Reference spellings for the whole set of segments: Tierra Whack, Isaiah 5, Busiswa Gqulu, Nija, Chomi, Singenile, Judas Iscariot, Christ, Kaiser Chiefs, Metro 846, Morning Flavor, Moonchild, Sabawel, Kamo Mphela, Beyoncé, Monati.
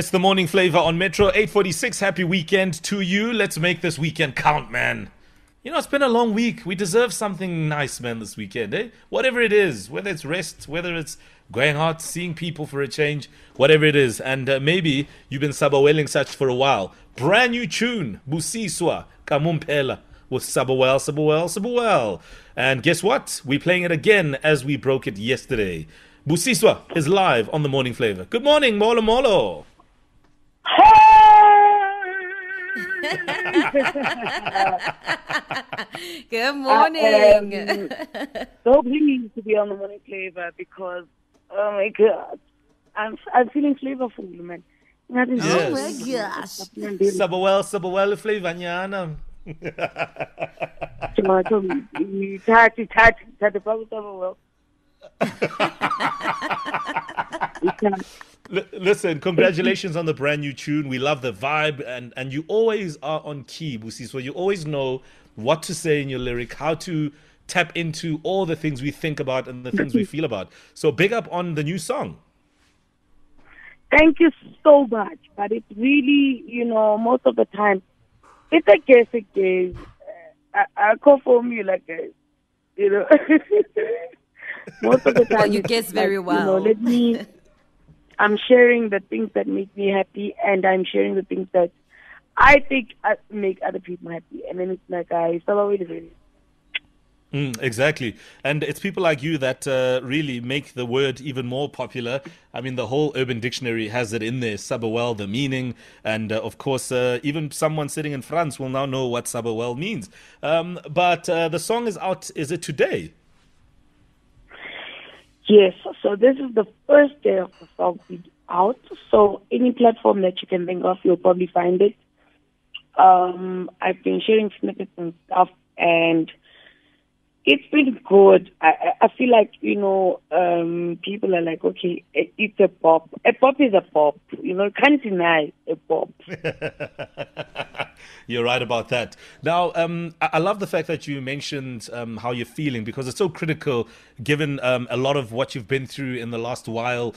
It's the Morning Flavor on Metro 846. Happy weekend to you. Let's make this weekend count, man. You know, it's been a long week. We deserve something nice, man, this weekend, eh? Whatever it is, whether it's rest, whether it's going out, seeing people for a change, whatever it is. And maybe you've been Sabaweling such for a while. Brand new tune, Busiswa Gqulu with Sabawel, Sabawel, Sabawel. And guess what? We're playing it again as we broke it yesterday. Busiswa is live on the Morning Flavor. Good morning, Molo Molo. Good morning. So pleased to be on the Morning Flavor because, oh my God, I'm feeling flavorful, man. Nothing oh my gosh. Sabawel, Sabawel flavor, nyana. Tomato, Sabawel. Listen, congratulations on the brand new tune. We love the vibe, and you always are on key, Busi. So you always know what to say in your lyric, how to tap into all the things we think about and the things we feel about. So big up on the new song. Thank you so much. But it really, you know, most of the time, it's a guess. It is. I call for me like this, you know. Most of the time, well, you guess very well. You know, I'm sharing the things that make me happy, and I'm sharing the things that I think make other people happy. And then it's like, I follow it really. Exactly. And it's people like you that really make the word even more popular. I mean, the whole Urban Dictionary has it in there, Sabawel, the meaning. And of course, even someone sitting in France will now know what Sabawel means. But the song is out, is it today? Yes, so this is the first day of the song being out. So any platform that you can think of, you'll probably find it. I've been sharing snippets and stuff, and it's been good. I feel like, you know, people are like, okay, it's a pop. A pop is a pop. You know, can't deny a pop. You're right about that. Now, I love the fact that you mentioned how you're feeling, because it's so critical given a lot of what you've been through in the last while.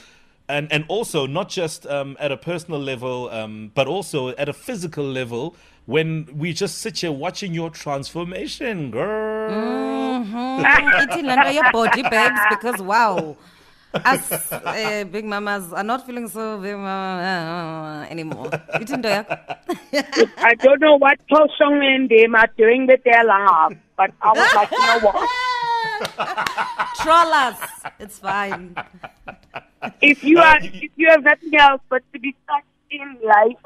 And also not just at a personal level, but also at a physical level, when we just sit here watching your transformation, girl. Eating under your body bags, because wow. Us big mamas are not feeling so big mama anymore. I don't know what Toshong and them are doing with their love, but I was like, you know what? Troll us. It's fine. If you have nothing else but to be stuck in life.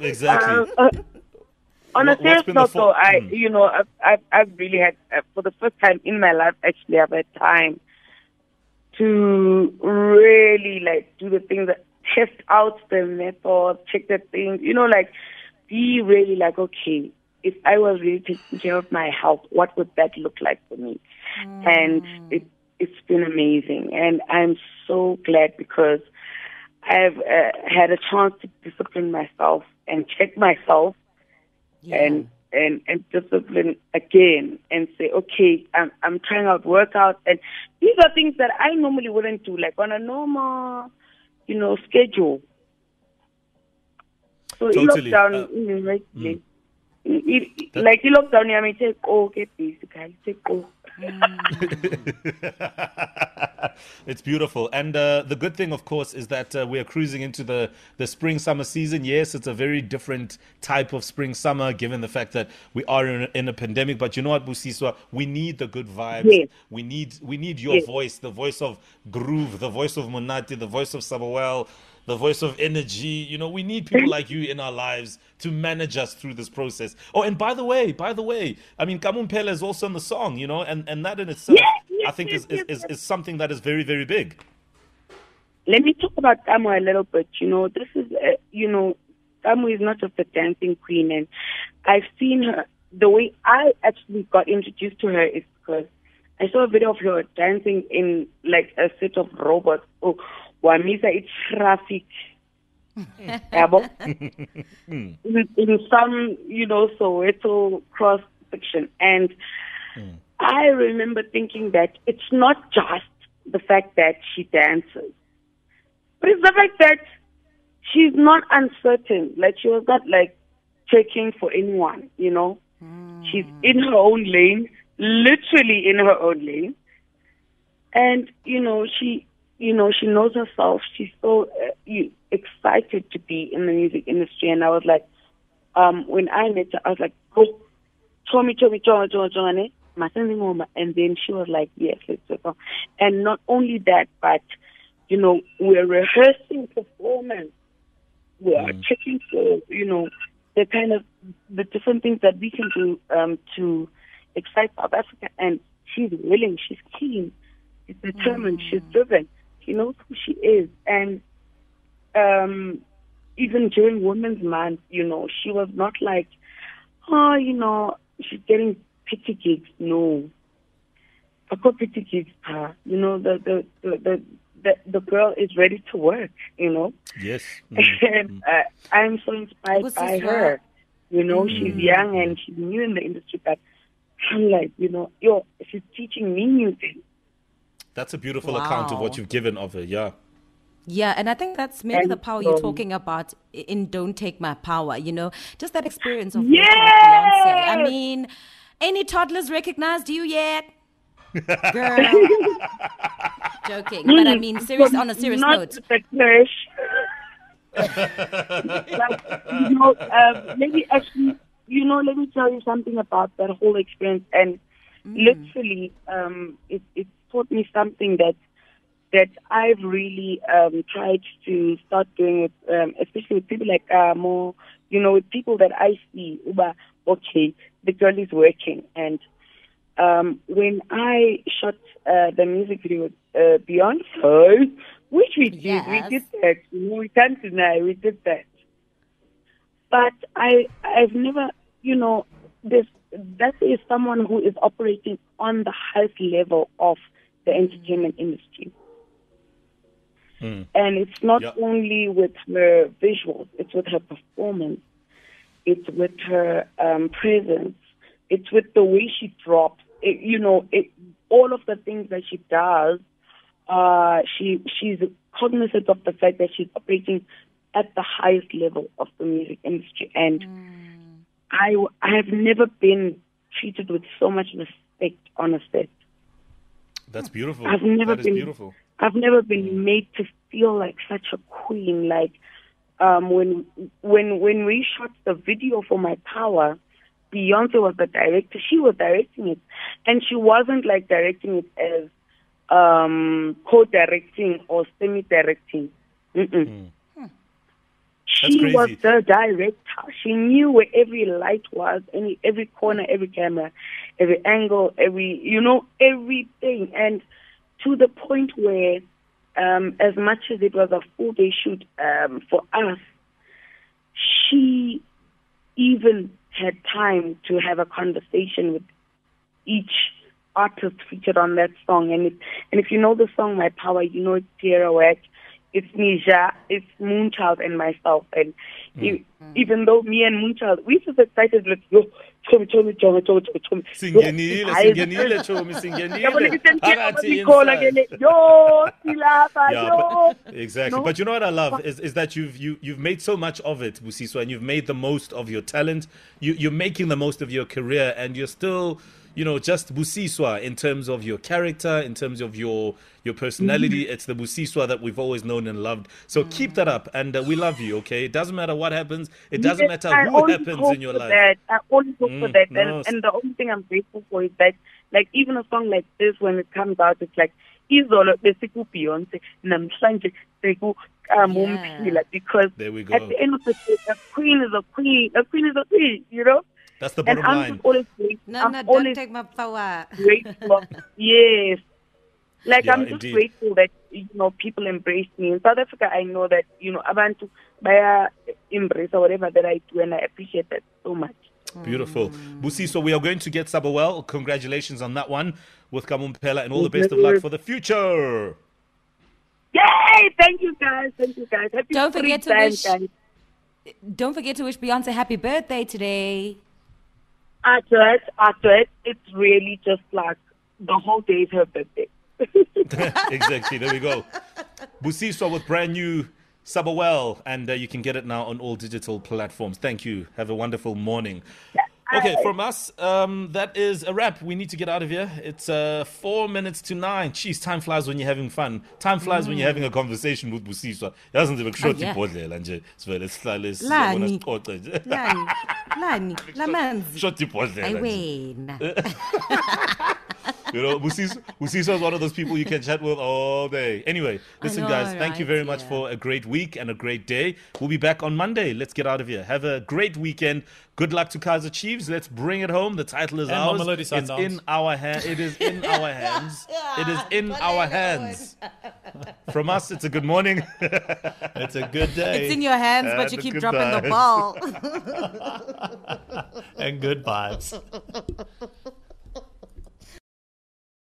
Exactly. On a serious note, though, I've really had, for the first time in my life, actually, I've had time to really, like, do the things that test out the method, check the things, you know, like, be really like, okay, if I was really taking care of my health, what would that look like for me? And it's been amazing. And I'm so glad because I've had a chance to discipline myself and check myself and discipline again and say, okay, I'm trying out workouts. And these are things that I normally wouldn't do, like on a normal, you know, schedule. So totally. In lockdown, like in lockdown, I mean, take, oh, get busy, guys, take, oh. It's beautiful, and the good thing, of course, is that we are cruising into the spring summer season. Yes, it's a very different type of spring summer, given the fact that we are in a pandemic. But you know what, Busiswa, we need the good vibes. Yes. We need your voice, the voice of groove, the voice of Monati, the voice of Sabawel, the voice of energy. You know, we need people like you in our lives to manage us through this process. Oh, and by the way, I mean, Kamo Mphela is also in the song, you know, and that in itself, I think is something that is very, very big. Let me talk about Kamo a little bit. You know, this is, you know, Kamo is not just a dancing queen. And I've seen her, the way I actually got introduced to her is because I saw a video of her dancing in like a set of robots. Oh, Wamisa, it's traffic. In some, you know, Soweto cross section. And I remember thinking that it's not just the fact that she dances, but it's the fact that she's not uncertain. Like, she was not, like, checking for anyone, you know. She's in her own lane, literally in her own lane. And, she knows herself. She's so excited to be in the music industry. And I was like, when I met her, I was like, oh, Chomi, and then she was like, yes, let's go. And not only that, but, we're rehearsing performance. We are checking for, the kind of, the different things that we can do to excite South Africa. And she's willing, she's keen, she's determined, she's driven. She knows who she is. And even during Women's Month, she was not like, she's getting petty gigs. No. I got petty gigs. The girl is ready to work, Yes. Mm-hmm. And I'm so inspired by her. She's young and she's new in the industry, but I'm like, she's teaching me new things. That's a beautiful account of what you've given of her, yeah. Yeah, and I think that's maybe the power you're talking about in Don't Take My Power, Just that experience of working with Beyoncé. I mean, any toddlers recognized you yet? Girl. Joking, but I mean, on a serious note. Not the maybe actually, let me tell you something about that whole experience. And literally, it taught me something that I've really tried to start doing, with, especially with people like Kamo, with people that I see, okay, the girl is working. And when I shot the music video with Beyoncé, which we did, we did that. We can't deny we did that. But I've never, that is someone who is operating on the highest level of the entertainment industry. Mm. And it's not only with her visuals, it's with her performance, it's with her presence, it's with the way she drops. All of the things that she does, she's cognizant of the fact that she's operating at the highest level of the music industry. And I have never been treated with so much respect on a set. That's beautiful. I've never been made to feel like such a queen. Like when we shot the video for My Power, Beyoncé was the director. She was directing it, and she wasn't like directing it as co-directing or semi-directing. She was the director. She knew where every light was, every corner, every camera, every angle, everything. And to the point where, as much as it was a full-day shoot for us, she even had time to have a conversation with each artist featured on that song. And if you know the song My Power, it's Tierra Whack, it's Nija, it's Moonchild and myself. And even though me and Moonchild, we just excited, like, yo, Chomi. Singenile, Chomi, Singenile. Yo, Silapa, yo. Exactly. No? But you know what I love is that you've made so much of it, Busiswa, and you've made the most of your talent. You're making the most of your career, and you're still... just Busiswa in terms of your character, in terms of your personality. It's the Busiswa that we've always known and loved. So keep that up, and we love you, okay? It doesn't matter what happens. It doesn't matter who happens in your life. I only hope for that. And the only thing I'm grateful for is that, like, even a song like this, when it comes out, it's like, Izolo Besiku Beyonce, Namhlanje Besiku Kamo Mphela. Because there we go. At the end of the day, a queen is a queen. A queen is a queen, That's the bottom line. I'm always grateful. No, don't take my power. Grateful. Yes. I'm just grateful that, people embrace me. In South Africa, I know that, Abantu, Baya embrace or whatever that I do, and I appreciate that so much. Beautiful. Busiswa, we are going to get Sabawel. Congratulations on that one with Kamo Mphela, and all the best of luck for the future. Yay! Thank you, guys. Happy Don't forget to wish Beyoncé happy birthday today. After it, it's really just like the whole day is her birthday. Exactly, there we go. Busiswa with brand new Sabawel, and you can get it now on all digital platforms. Thank you. Have a wonderful morning. Okay, from us, that is a wrap. We need to get out of here. It's 8:54. Jeez, time flies when you're having fun. Time flies when you're having a conversation with Busiswa. Doesn't it look short? You know, Busiswa is one of those people you can chat with all day. Anyway, listen, guys, thank you very much for a great week and a great day. We'll be back on Monday. Let's get out of here. Have a great weekend. Good luck to Kaiser Chiefs. Let's bring it home. The title is ours. It's in our hands. It is in our hands. It is in our hands. From us, it's a good morning. It's a good day. It's in your hands, but you keep dropping the ball. And good vibes.